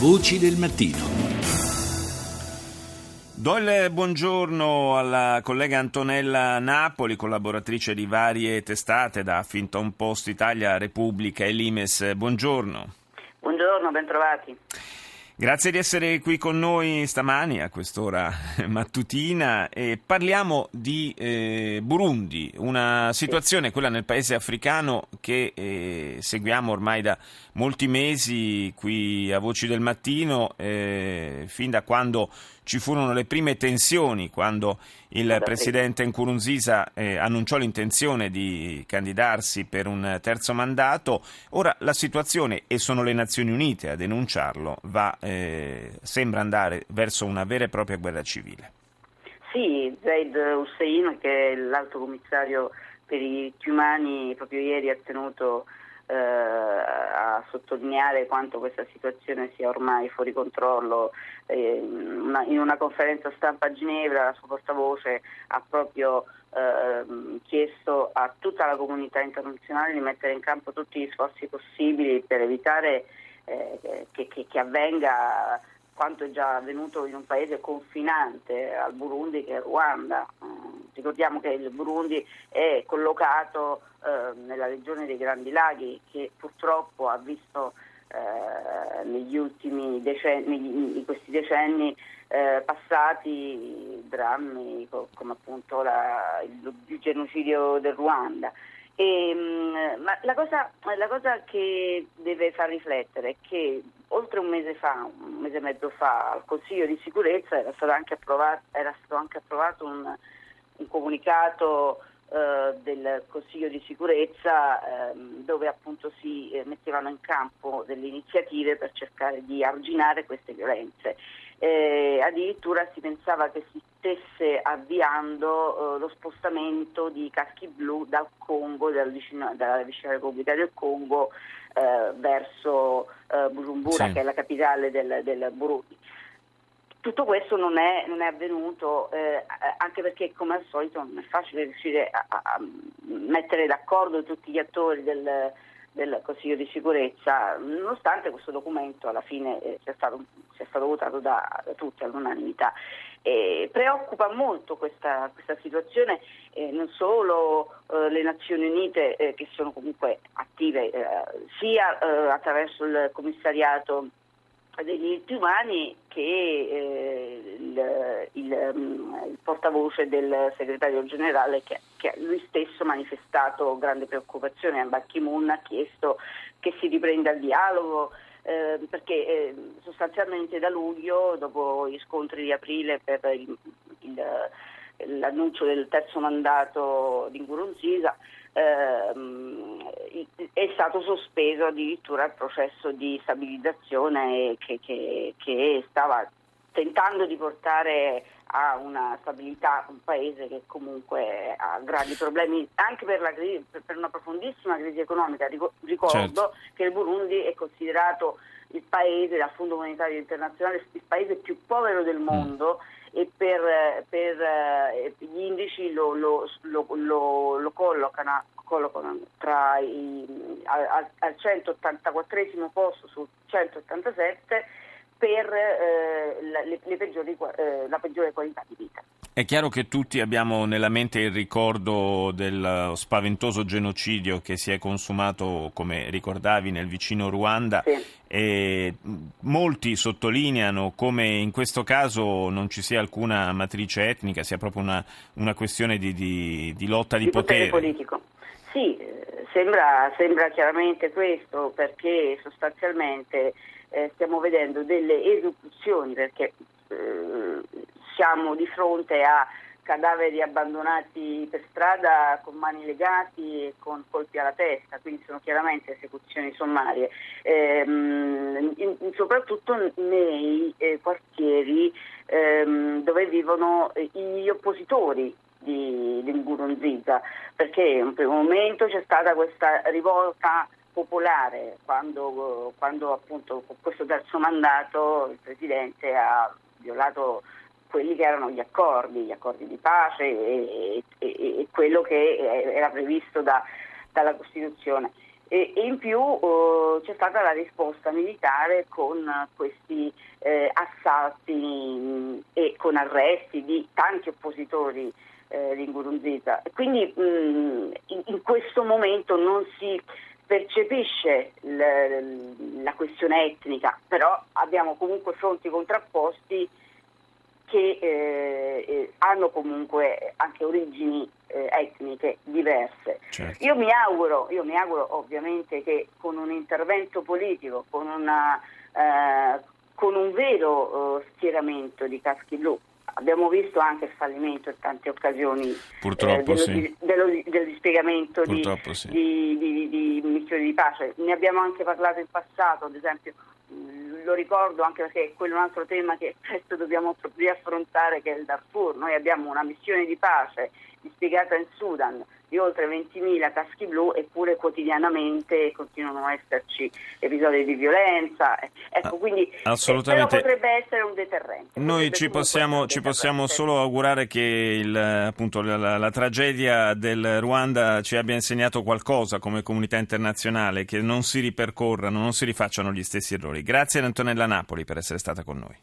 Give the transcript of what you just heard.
Voci del mattino. Do il buongiorno alla collega Antonella Napoli, collaboratrice di varie testate da Huffington Post Italia, Repubblica e Limes. Buongiorno. Buongiorno, bentrovati. Grazie di essere qui con noi stamani a quest'ora mattutina. E parliamo di Burundi, una situazione, quella nel paese africano, che seguiamo ormai da molti mesi qui a Voci del Mattino, fin da quando ci furono le prime tensioni, quando il presidente Nkurunziza annunciò l'intenzione di candidarsi per un terzo mandato. Ora la situazione, e sono le Nazioni Unite a denunciarlo, va sembra andare verso una vera e propria guerra civile. Sì, Zaid Hussein, che è l'alto commissario per i diritti umani, proprio ieri ha tenuto a sottolineare quanto questa situazione sia ormai fuori controllo. In una conferenza stampa a Ginevra la sua portavoce ha proprio chiesto a tutta la comunità internazionale di mettere in campo tutti gli sforzi possibili per evitare che avvenga quanto è già avvenuto in un paese confinante al Burundi, che è Ruanda. Ricordiamo che il Burundi è collocato nella regione dei Grandi Laghi, che purtroppo ha visto in questi decenni passati drammi come appunto il genocidio del Ruanda. Ma la cosa che deve far riflettere è che oltre un mese e mezzo fa, al Consiglio di Sicurezza era stato anche approvato un comunicato del Consiglio di Sicurezza dove appunto si mettevano in campo delle iniziative per cercare di arginare queste violenze. Addirittura si pensava che si stesse avviando lo spostamento di caschi blu dal Congo, dalla vicina Repubblica del Congo, verso Burumbura, sì, che è la capitale del Burundi. Tutto questo non è avvenuto, anche perché come al solito non è facile riuscire a mettere d'accordo tutti gli attori del Consiglio di Sicurezza, nonostante questo documento alla fine sia stato votato da tutti all'unanimità. Preoccupa molto questa situazione, non solo le Nazioni Unite, che sono comunque attive sia attraverso il commissariato dei diritti umani, che il portavoce del segretario generale, che lui stesso ha manifestato grande preoccupazione. Ban Ki-moon ha chiesto che si riprenda il dialogo, perché sostanzialmente da luglio, dopo gli scontri di aprile per l'annuncio del terzo mandato di Nkurunziza, è stato sospeso addirittura il processo di stabilizzazione che stava tentando di portare a una stabilità un paese che comunque ha gravi problemi anche per una profondissima crisi economica. Ricordo, certo, che il Burundi è considerato il paese dal Fondo Monetario Internazionale il paese più povero del mondo, e per gli indici lo collocano al 184esimo posto su 187 per la peggiore qualità di vita. È chiaro che tutti abbiamo nella mente il ricordo del spaventoso genocidio che si è consumato, come ricordavi, nel vicino Ruanda, sì, e molti sottolineano come in questo caso non ci sia alcuna matrice etnica, sia proprio una questione di lotta di potere politico. Sì, sembra chiaramente questo, perché sostanzialmente stiamo vedendo delle esecuzioni, perché siamo di fronte a cadaveri abbandonati per strada con mani legati e con colpi alla testa, quindi sono chiaramente esecuzioni sommarie, soprattutto nei quartieri dove vivono gli oppositori di Nkurunziza, perché in un primo momento c'è stata questa rivolta popolare quando appunto con questo terzo mandato il presidente ha violato quelli che erano gli accordi di pace e quello che era previsto dalla Costituzione. E in più c'è stata la risposta militare con questi assalti e con arresti di tanti oppositori di Nkurunziza. Quindi in questo momento non si percepisce la questione etnica, però abbiamo comunque fronti contrapposti che hanno comunque anche origini etniche diverse. Certo. Io mi auguro ovviamente che con un intervento politico, con un vero schieramento di caschi blu, abbiamo visto anche il fallimento in tante occasioni dello dispiegamento di missioni di pace. Ne abbiamo anche parlato in passato, ad esempio. Lo ricordo anche perché quello è un altro tema che presto dobbiamo riaffrontare, che è il Darfur. Noi abbiamo una missione di pace dispiegata in Sudan di oltre 20.000 caschi blu, eppure quotidianamente continuano a esserci episodi di violenza. Ecco, quindi assolutamente potrebbe essere un deterrente. Noi ci possiamo solo augurare che la tragedia del Ruanda ci abbia insegnato qualcosa come comunità internazionale, che non si ripercorrano, non si rifacciano gli stessi errori. Grazie ad Antonella Napoli per essere stata con noi.